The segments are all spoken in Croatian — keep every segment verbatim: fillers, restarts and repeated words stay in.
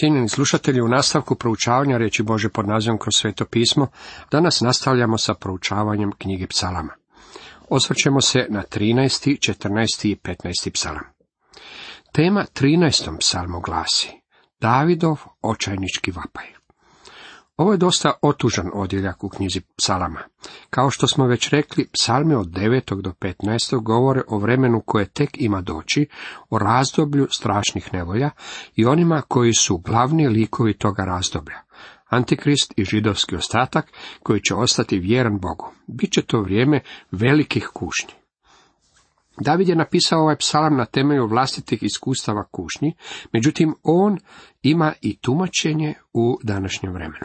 Cijenjeni slušatelji, u nastavku proučavanja riječi Božje pod nazivom Kroz Sveto pismo, danas nastavljamo sa proučavanjem knjige Psalama. Osvrćemo se na trinaesti, četrnaesti i petnaesti psalam. Tema trinaestom psalmu glasi: Davidov očajnički vapaj. Ovo je dosta otužan odjeljak u knjizi psalama. Kao što smo već rekli, psalme od devetog do petnaestog govore o vremenu koje tek ima doći, o razdoblju strašnih nevolja i onima koji su glavni likovi toga razdoblja. Antikrist i židovski ostatak koji će ostati vjeran Bogu. Biće to vrijeme velikih kušnji. David je napisao ovaj psalam na temelju vlastitih iskustava kušnji, međutim on ima i tumačenje u današnjem vremenu.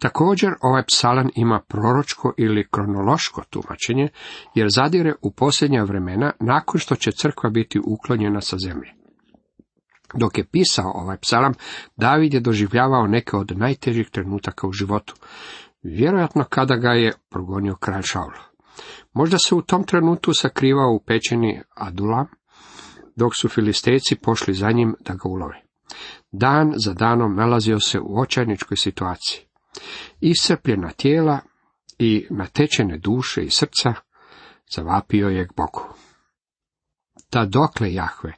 Također ovaj psalam ima proročko ili kronološko tumačenje, jer zadire u posljednja vremena nakon što će crkva biti uklonjena sa zemlje. Dok je pisao ovaj psalam, David je doživljavao neke od najtežih trenutaka u životu, vjerojatno kada ga je progonio kralj Šaul. Možda se u tom trenutku sakrivao u pećini Adula, dok su Filistejci pošli za njim da ga ulove. Dan za danom nalazio se u očajničkoj situaciji. Iscrpljena tijela i natečene duše i srca, zavapio je k Bogu: Ta dokle, Jahve,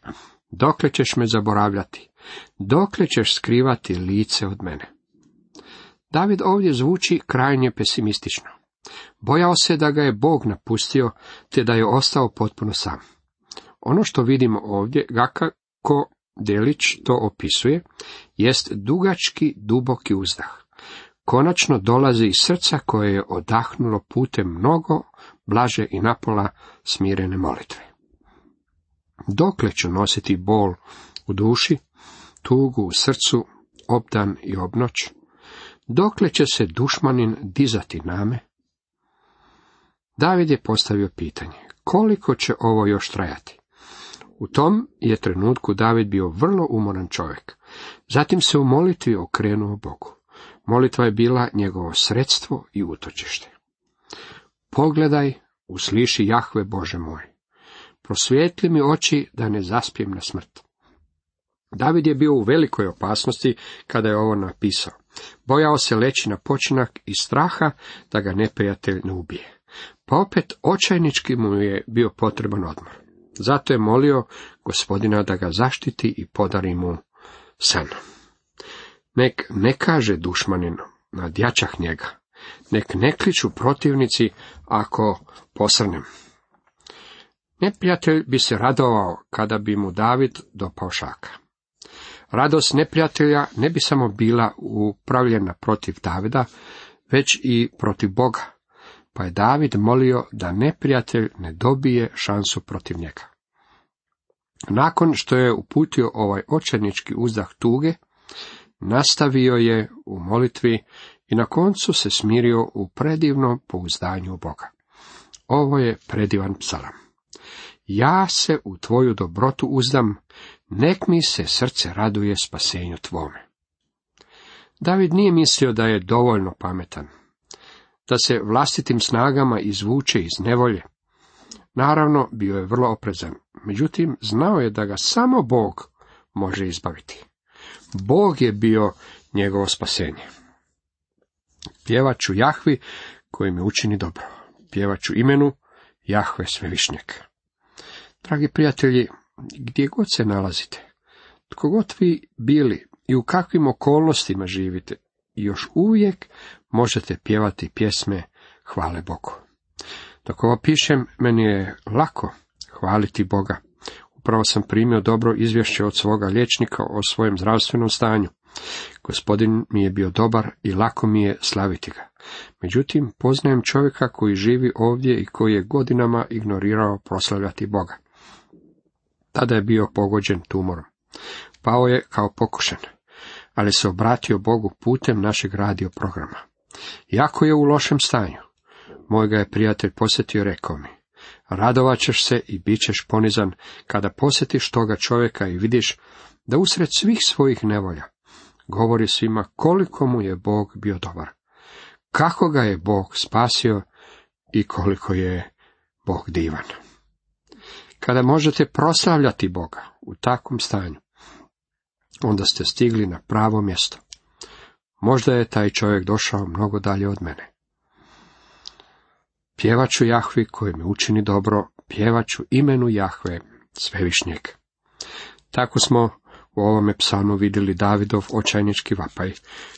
dokle ćeš me zaboravljati, dokle ćeš skrivati lice od mene? David ovdje zvuči krajnje pesimistično. Bojao se da ga je Bog napustio, te da je ostao potpuno sam. Ono što vidimo ovdje, kako Delić to opisuje, jest dugački, duboki uzdah. Konačno dolazi iz srca koje je odahnulo putem mnogo blaže i napola smirene molitve. Dokle ću nositi bol u duši, tugu u srcu, obdan i obnoć? Dokle će se dušmanin dizati na me? David je postavio pitanje: koliko će ovo još trajati? U tom je trenutku David bio vrlo umoran čovjek. Zatim se u molitvi okrenuo Bogu. Molitva je bila njegovo sredstvo i utočište. Pogledaj, usliši, Jahve Bože moj. Prosvijetli mi oči da ne zaspijem na smrt. David je bio u velikoj opasnosti kada je ovo napisao. Bojao se leći na počinak iz straha da ga neprijatelj ne ubije. Pa opet očajnički mu je bio potreban odmor. Zato je molio Gospodina da ga zaštiti i podari mu san. Nek ne kaže dušmanin: nadjačah njega. Nek ne kliču protivnici: ako posrnem. Neprijatelj bi se radovao kada bi mu David dopao šaka. Radost neprijatelja ne bi samo bila upravljena protiv Davida, već i protiv Boga. Pa je David molio da neprijatelj ne dobije šansu protiv njega. Nakon što je uputio ovaj očajnički uzdah tuge, nastavio je u molitvi i na koncu se smirio u predivnom pouzdanju Boga. Ovo je predivan psalam. Ja se u tvoju dobrotu uzdam, nek mi se srce raduje spasenju tvome. David nije mislio da je dovoljno pametan da se vlastitim snagama izvuče iz nevolje. Naravno, bio je vrlo oprezan, međutim, znao je da ga samo Bog može izbaviti. Bog je bio njegovo spasenje. Pjevat ću Jahvi koji mi učini dobro. Pjevat ću imenu Jahve Svevišnjeg. Dragi prijatelji, gdje god se nalazite, tko god vi bili i u kakvim okolnostima živite, još uvijek možete pjevati pjesme hvale Bogu. Dok ovo pišem, meni je lako hvaliti Boga. Upravo sam primio dobro izvješće od svoga liječnika o svojem zdravstvenom stanju. Gospodin mi je bio dobar i lako mi je slaviti ga. Međutim, poznajem čovjeka koji živi ovdje i koji je godinama ignorirao proslavljati Boga. Tada je bio pogođen tumorom. Pao je kao pokušen, ali se obratio Bogu putem našeg radio programa. Jako je u lošem stanju. Moj ga je prijatelj posjetio i rekao mi: radovat ćeš se i bit ćeš ponizan kada posjetiš toga čovjeka i vidiš da usred svih svojih nevolja govori svima koliko mu je Bog bio dobar, kako ga je Bog spasio i koliko je Bog divan. Kada možete proslavljati Boga u takvom stanju, onda ste stigli na pravo mjesto. Možda je taj čovjek došao mnogo dalje od mene. Pjevaću Jahvi koji mi učini dobro, pjevaću imenu Jahve Svevišnjeg. Tako smo u ovome psalmu vidjeli Davidov očajnički vapaj,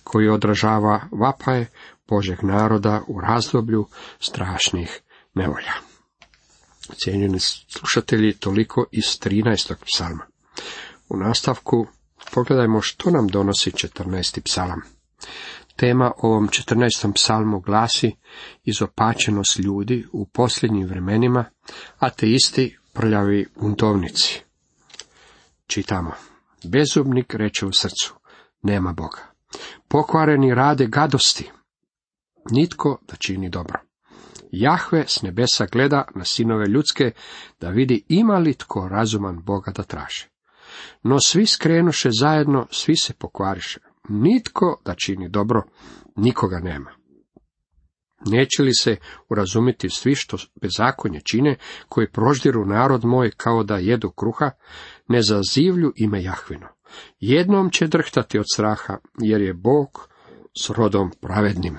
koji odražava vapaje Božeg naroda u razdoblju strašnih nevolja. Cijenjeni slušatelji, toliko iz trinaestog psalma. U nastavku pogledajmo što nam donosi četrnaesti psalam. Tema ovom četrnaestom psalmu glasi izopačenost ljudi u posljednjim vremenima, ateisti, prljavi buntovnici. Čitamo. Bezumnik reče u srcu, nema Boga. Pokvareni rade gadosti, nitko da čini dobro. Jahve s nebesa gleda na sinove ljudske, da vidi ima li tko razuman Boga da traže. No svi skrenuše zajedno, svi se pokvariše. Nitko da čini dobro, nikoga nema. Neće li se urazumiti svi što bezakonje čine, koji proždiru narod moj kao da jedu kruha, ne zazivlju ime Jahvino. Jednom će drhtati od straha, jer je Bog s rodom pravednim.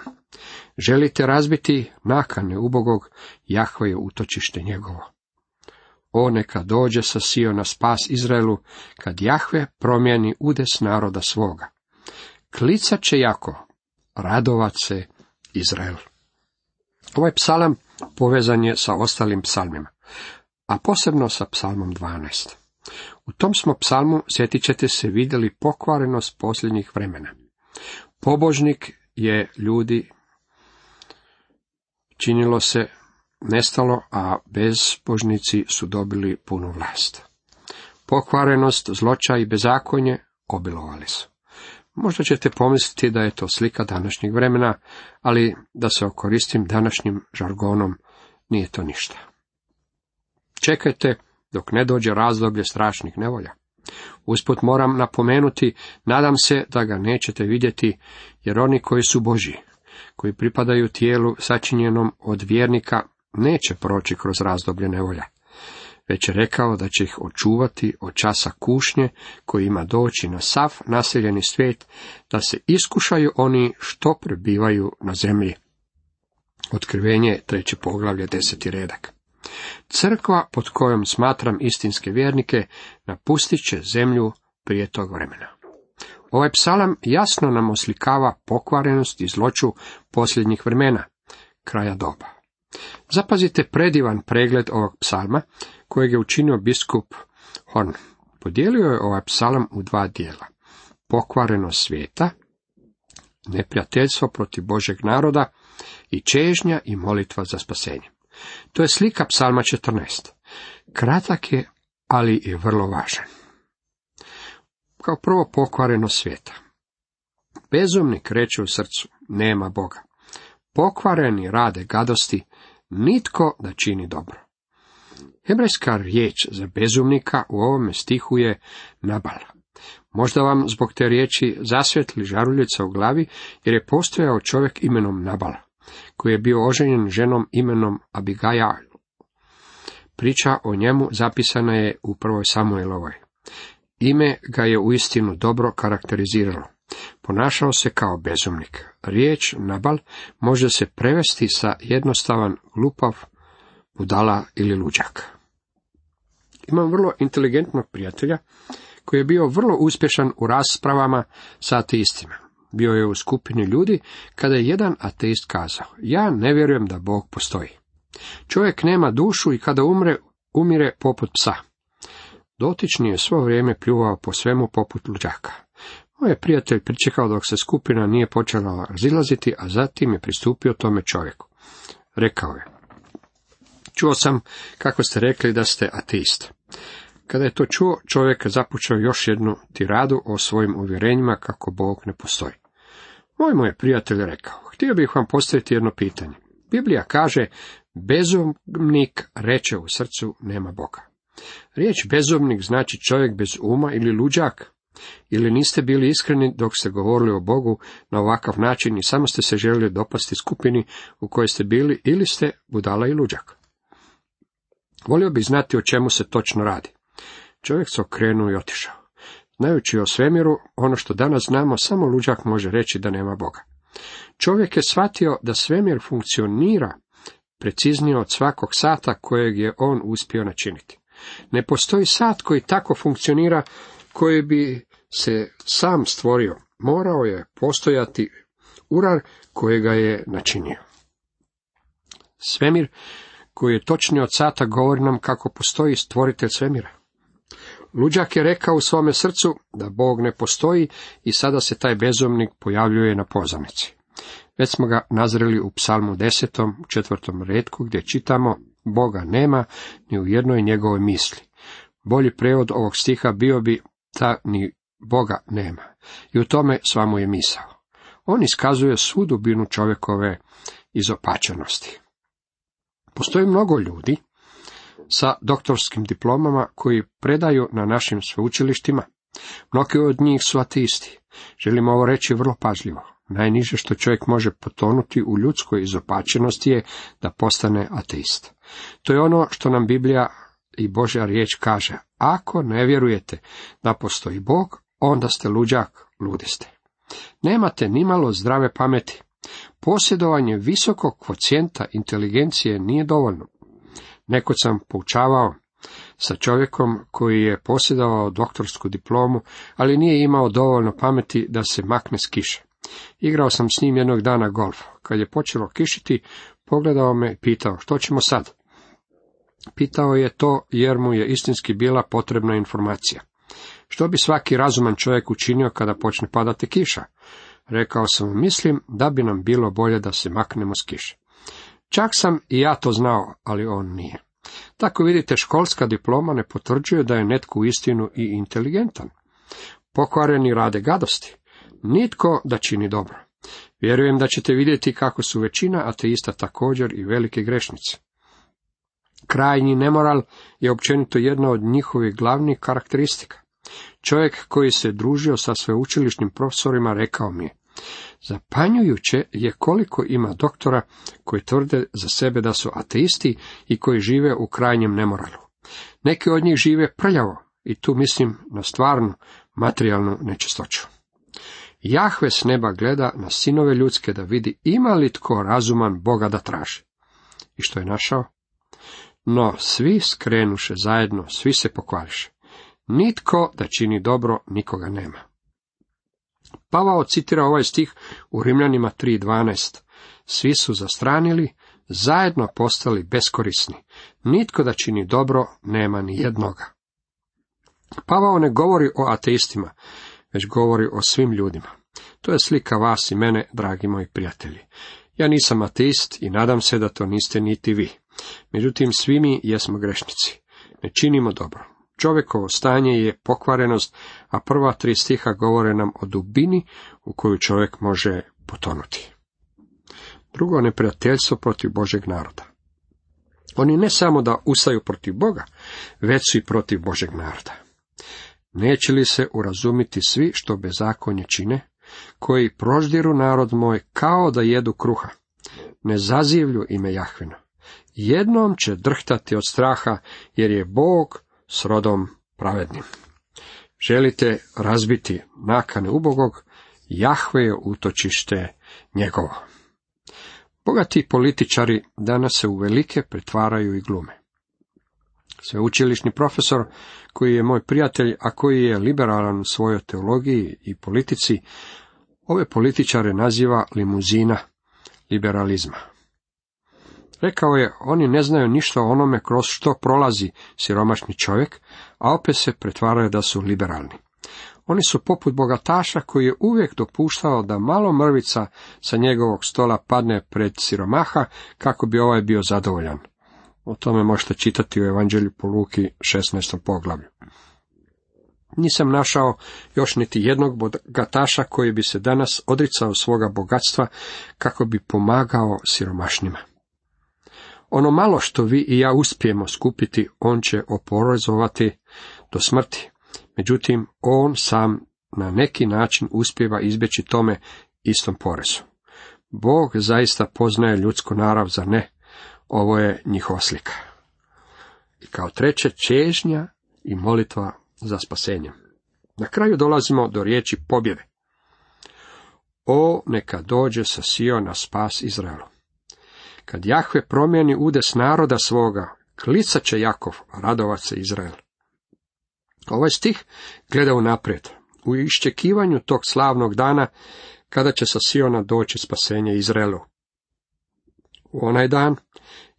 Želite razbiti nakane ubogog, Jahve je utočište njegovo. O, neka dođe sa Siona spas Izraelu, kad Jahve promijeni udes naroda svoga. Klicat će jako, radovat se Izrael. Ovaj psalam povezan je sa ostalim psalmima, a posebno sa psalmom dvanaestim. U tom smo psalmu, sjetit ćete se, vidjeli pokvarenost posljednjih vremena. Pobožnik je ljudi, činilo se, nestalo, a bezbožnici su dobili punu vlast. Pokvarenost, zloća i bezakonje obilovali su. Možda ćete pomisliti da je to slika današnjeg vremena, ali da se okoristim današnjim žargonom, nije to ništa. Čekajte dok ne dođe razdoblje strašnih nevolja. Usput moram napomenuti, nadam se da ga nećete vidjeti, jer oni koji su Božji, koji pripadaju tijelu sačinjenom od vjernika, neće proći kroz razdoblje nevolja. Već je rekao da će ih očuvati od časa kušnje koji ima doći na sav naseljeni svijet, da se iskušaju oni što prebivaju na zemlji. Otkrivenje, treće poglavlje, deseti redak. Crkva pod kojom smatram istinske vjernike napustit će zemlju prije tog vremena. Ovaj psalam jasno nam oslikava pokvarenost i zloću posljednjih vremena, kraja doba. Zapazite predivan pregled ovog psalma kojeg je učinio biskup Horn. Podijelio je ovaj psalam u dva dijela. Pokvarenost svijeta, neprijateljstvo protiv Božeg naroda i čežnja i molitva za spasenje. To je slika psalma četrnaestog. Kratak je, ali je vrlo važan. Kao prvo, pokvarenost svijeta. Bezumnik reče u srcu, nema Boga. Pokvareni rade gadosti, nitko da čini dobro. Hebrejska riječ za bezumnika u ovome stihu je Nabal. Možda vam zbog te riječi zasvjetli žaruljica u glavi, jer je postojao čovjek imenom Nabal, koji je bio oženjen ženom imenom Abigail. Priča o njemu zapisana je u Prvoj Samuelovoj. Ime ga je uistinu dobro karakteriziralo. Ponašao se kao bezumnik. Riječ Nabal može se prevesti sa jednostavan glupav, budala ili luđak. Imam vrlo inteligentnog prijatelja koji je bio vrlo uspješan u raspravama sa ateistima. Bio je u skupini ljudi kada je jedan ateist kazao, ja ne vjerujem da Bog postoji. Čovjek nema dušu i kada umre, umire poput psa. Dotični je svo vrijeme pljuvao po svemu poput luđaka. Moj je prijatelj pričekao dok se skupina nije počela razilaziti, a zatim je pristupio tome čovjeku. Rekao je, čuo sam kako ste rekli da ste ateist. Kada je to čuo, čovjek započeo još jednu tiradu o svojim uvjerenjima kako Bog ne postoji. Moj moj prijatelj rekao, htio bih vam postaviti jedno pitanje. Biblija kaže, bezumnik reče u srcu, nema Boga. Riječ bezumnik znači čovjek bez uma ili luđak. Ili niste bili iskreni dok ste govorili o Bogu na ovakav način i samo ste se željeli dopasti skupini u kojoj ste bili, ili ste budala i luđak. Volio bih znati o čemu se točno radi. Čovjek se okrenuo i otišao. Znajući o svemiru, ono što danas znamo, samo luđak može reći da nema Boga. Čovjek je shvatio da svemir funkcionira preciznije od svakog sata kojeg je on uspio načiniti. Ne postoji sat koji tako funkcionira, koji bi se sam stvorio. Morao je postojati urar kojega je načinio. Svemir koji je točni od sata govori nam kako postoji stvoritelj svemira. Luđak je rekao u svome srcu da Bog ne postoji i sada se taj bezumnik pojavljuje na pozornici. Već smo ga nazreli u psalmu desetom, u četvrtom retku, gdje čitamo: Boga nema ni u jednoj njegovoj misli. Bolji prevod ovog stiha bio bi: ta ni Boga nema. I u tome sva mu je misao. On iskazuje svu dubinu čovjekove izopačenosti. Postoji mnogo ljudi sa doktorskim diplomama koji predaju na našim sveučilištima. Mnogi od njih su ateisti. Želim ovo reći vrlo pažljivo. Najniže što čovjek može potonuti u ljudskoj izopačenosti je da postane ateist. To je ono što nam Biblija i Božja riječ kaže: ako ne vjerujete da postoji Bog, onda ste luđak, ludi ste. Nemate nimalo zdrave pameti. Posjedovanje visokog kvocijenta inteligencije nije dovoljno. Nekoć sam poučavao sa čovjekom koji je posjedovao doktorsku diplomu, ali nije imao dovoljno pameti da se makne s kiše. Igrao sam s njim jednog dana golf. Kad je počelo kišiti, pogledao me i pitao: što ćemo sad? Pitao je to jer mu je istinski bila potrebna informacija. Što bi svaki razuman čovjek učinio kada počne padati kiša? Rekao sam: mislim da bi nam bilo bolje da se maknemo s kiše. Čak sam i ja to znao, ali on nije. Tako vidite, školska diploma ne potvrđuje da je netko uistinu i inteligentan. Pokvareni rade gadosti. Nitko da čini dobro. Vjerujem da ćete vidjeti kako su većina ateista također i velike grešnice. Krajnji nemoral je općenito jedna od njihovih glavnih karakteristika. Čovjek koji se družio sa sveučilišnim profesorima rekao mi je: zapanjujuće je koliko ima doktora koji tvrde za sebe da su ateisti i koji žive u krajnjem nemoralu. Neki od njih žive prljavo, i tu mislim na stvarnu materijalnu nečistoću. Jahve s neba gleda na sinove ljudske da vidi ima li tko razuman Boga da traži. I što je našao? No, svi skrenuše zajedno, svi se pokvariše. Nitko da čini dobro, nikoga nema. Pavao citira ovaj stih u Rimljanima tri dvanaest. Svi su zastranili, zajedno postali beskorisni. Nitko da čini dobro, nema ni jednoga. Pavao ne govori o ateistima, već govori o svim ljudima. To je slika vas i mene, dragi moji prijatelji. Ja nisam ateist i nadam se da to niste niti vi. Međutim, svi mi jesmo grešnici. Ne činimo dobro. Čovjekovo stanje je pokvarenost, a prva tri stiha govore nam o dubini u koju čovjek može potonuti. Drugo, neprijateljstvo protiv Božeg naroda. Oni ne samo da ustaju protiv Boga, već su i protiv Božeg naroda. Neće li se urazumiti svi što bezakonje čine, koji proždiru narod moj kao da jedu kruha, ne zazivlju ime Jahvino. Jednom će drhtati od straha, jer je Bog s rodom pravednim. Želite razbiti nakane ubogog, Jahve je utočište njegovo. Bogati političari danas se uvelike pretvaraju i glume. Sveučilišni profesor, koji je moj prijatelj, a koji je liberalan u svojoj teologiji i politici, ove političare naziva limuzina liberalizma. Rekao je, oni ne znaju ništa o onome kroz što prolazi siromašni čovjek, a opet se pretvaraju da su liberalni. Oni su poput bogataša koji je uvijek dopuštao da malo mrvica sa njegovog stola padne pred siromaha kako bi ovaj bio zadovoljan. O tome možete čitati u Evanđelju po Luki šesnaestom poglavlju. Nisam našao još niti jednog bogataša koji bi se danas odricao svoga bogatstva kako bi pomagao siromašnima. Ono malo što vi i ja uspijemo skupiti, on će oporezovati do smrti. Međutim, on sam na neki način uspijeva izbjeći tome istom porezu. Bog zaista poznaje ljudsku narav, zar ne? Ovo je njihova slika. I kao treće, čežnja i molitva za spasenjem. Na kraju dolazimo do riječi pobjede. O, neka dođe sa Siona spas Izraelu. Kad Jahve promijeni udes naroda svoga, klicat će Jakov, radovat se Izrael. Ovaj stih gleda unaprijed, u iščekivanju tog slavnog dana, kada će sa Siona doći spasenje Izraelu. U onaj dan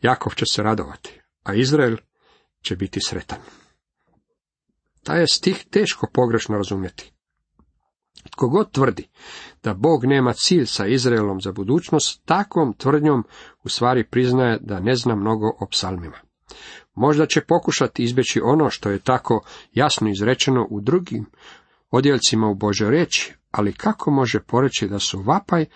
Jakov će se radovati, a Izrael će biti sretan. Taj je stih teško pogrešno razumjeti. Tko god tvrdi da Bog nema cilj sa Izraelom za budućnost, takvom tvrdnjom u stvari priznaje da ne zna mnogo o psalmima. Možda će pokušati izbjeći ono što je tako jasno izrečeno u drugim odjeljcima u Božoj riječi, ali kako može poreći da su vapaj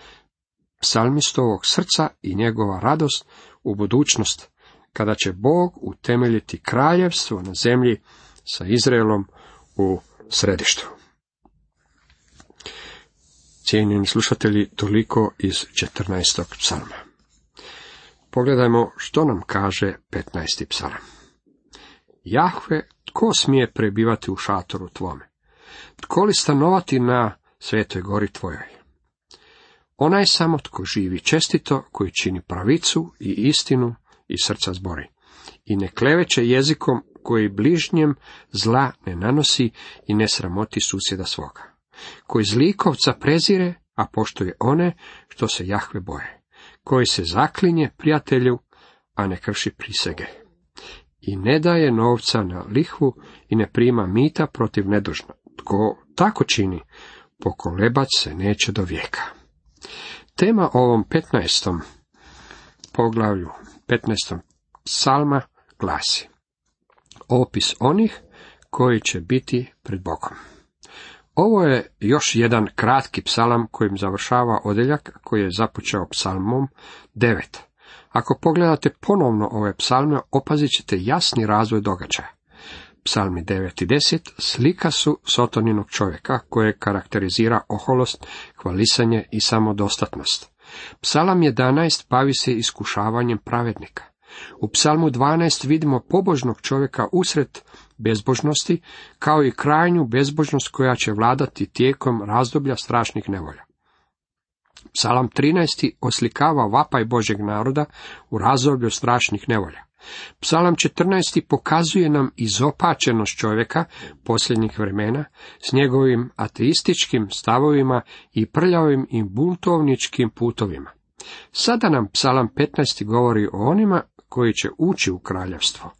psalmistovog srca i njegova radost u budućnost, kada će Bog utemeljiti kraljevstvo na zemlji sa Izraelom u središtu. Cijenjeni slušatelji, toliko iz četrnaestog psalma. Pogledajmo što nam kaže petnaesti psalam. Jahve, tko smije prebivati u šatoru tvome? Tko li stanovati na svetoj gori tvojoj? Onaj samo tko živi čestito, koji čini pravicu i istinu i srca zbori. I ne kleveće jezikom koji bližnjem zla ne nanosi i ne sramoti susjeda svoga. Koji zlikovca prezire, a poštuje one što se Jahve boje. Koji se zaklinje prijatelju, a ne krši prisege. I ne daje novca na lihvu i ne prima mita protiv nedužna. Tko tako čini, pokolebat se neće do vijeka. Tema ovom petnaestom poglavlju, petnaestom psalma glasi: opis onih koji će biti pred Bogom. Ovo je još jedan kratki psalam kojim završava odjeljak koji je započeo psalmom devet. Ako pogledate ponovno ove psalme, opazit ćete jasni razvoj događaja. Psalmi devet i deset slika su Sotoninog čovjeka koje karakterizira oholost, hvalisanje i samodostatnost. Psalam jedanaest bavi se iskušavanjem pravednika. U psalmu dvanaest vidimo pobožnog čovjeka usred bezbožnosti, kao i krajnju bezbožnost koja će vladati tijekom razdoblja strašnih nevolja. Psalam trinaesti oslikava vapaj Božeg naroda u razdoblju strašnih nevolja. Psalam četrnaesti pokazuje nam izopačenost čovjeka posljednjih vremena s njegovim ateističkim stavovima i prljavim i buntovničkim putovima. Sada nam psalam petnaesti govori o onima koji će ući u kraljevstvo.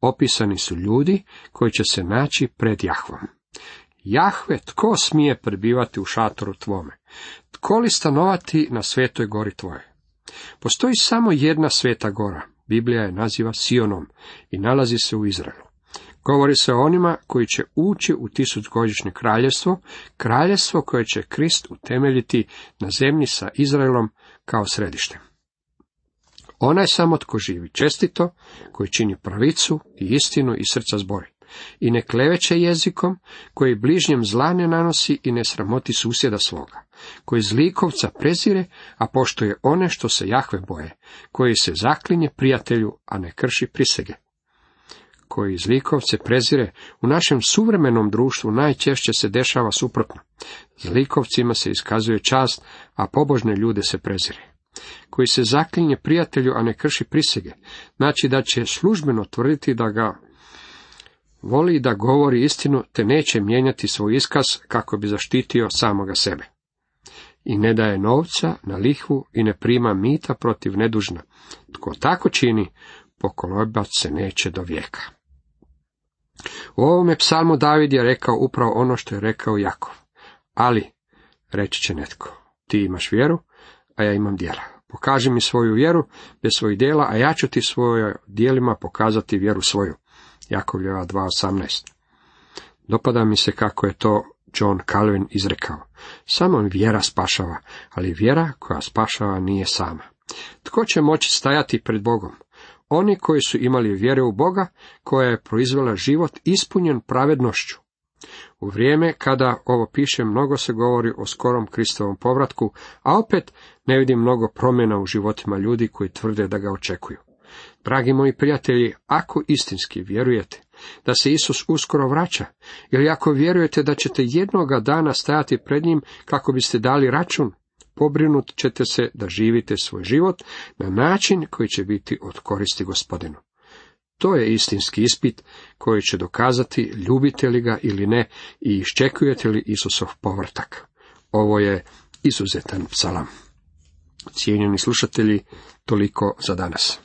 Opisani su ljudi koji će se naći pred Jahvom. Jahve, tko smije prebivati u šatoru tvome? Tko li stanovati na svetoj gori tvoje? Postoji samo jedna sveta gora. Biblija je naziva Sionom i nalazi se u Izraelu. Govori se o onima koji će ući u tisućgodišnje kraljevstvo, kraljevstvo koje će Krist utemeljiti na zemlji sa Izraelom kao središtem. Onaj samo tko živi čestito, koji čini pravicu i istinu i srca zbori. I ne kleveće jezikom, koji bližnjem zla ne nanosi i ne sramoti susjeda svoga. Koji zlikovca prezire, a poštuje one što se Jahve boje. Koji se zaklinje prijatelju, a ne krši prisege. Koji zlikovce prezire, u našem suvremenom društvu najčešće se dešava suprotno. Zlikovcima se iskazuje čast, a pobožne ljude se prezire. Koji se zaklinje prijatelju, a ne krši prisege, znači da će službeno tvrditi da ga voli, da govori istinu, te neće mijenjati svoj iskaz kako bi zaštitio samoga sebe. I ne daje novca na lihvu i ne prima mita protiv nedužna. Tko tako čini, pokolobat se neće do vijeka. U ovome psalmu David je rekao upravo ono što je rekao Jakov. Ali, reći će netko, ti imaš vjeru, a ja imam djela. Pokaži mi svoju vjeru bez svojih djela, a ja ću ti svojim djelima pokazati vjeru svoju. Jakovljeva dva osamnaest. Dopada mi se kako je to John Calvin izrekao. Samo vjera spašava, ali vjera koja spašava nije sama. Tko će moći stajati pred Bogom? Oni koji su imali vjere u Boga, koja je proizvela život ispunjen pravednošću. U vrijeme kada ovo piše, mnogo se govori o skorom Kristovom povratku, a opet ne vidim mnogo promjena u životima ljudi koji tvrde da ga očekuju. Dragi moji prijatelji, ako istinski vjerujete da se Isus uskoro vraća, ili ako vjerujete da ćete jednoga dana stajati pred njim kako biste dali račun, pobrinut ćete se da živite svoj život na način koji će biti od koristi Gospodinu. To je istinski ispit koji će dokazati ljubite li ga ili ne i iščekujete li Isusov povratak. Ovo je izuzetan psalam. Cijenjeni slušatelji, toliko za danas.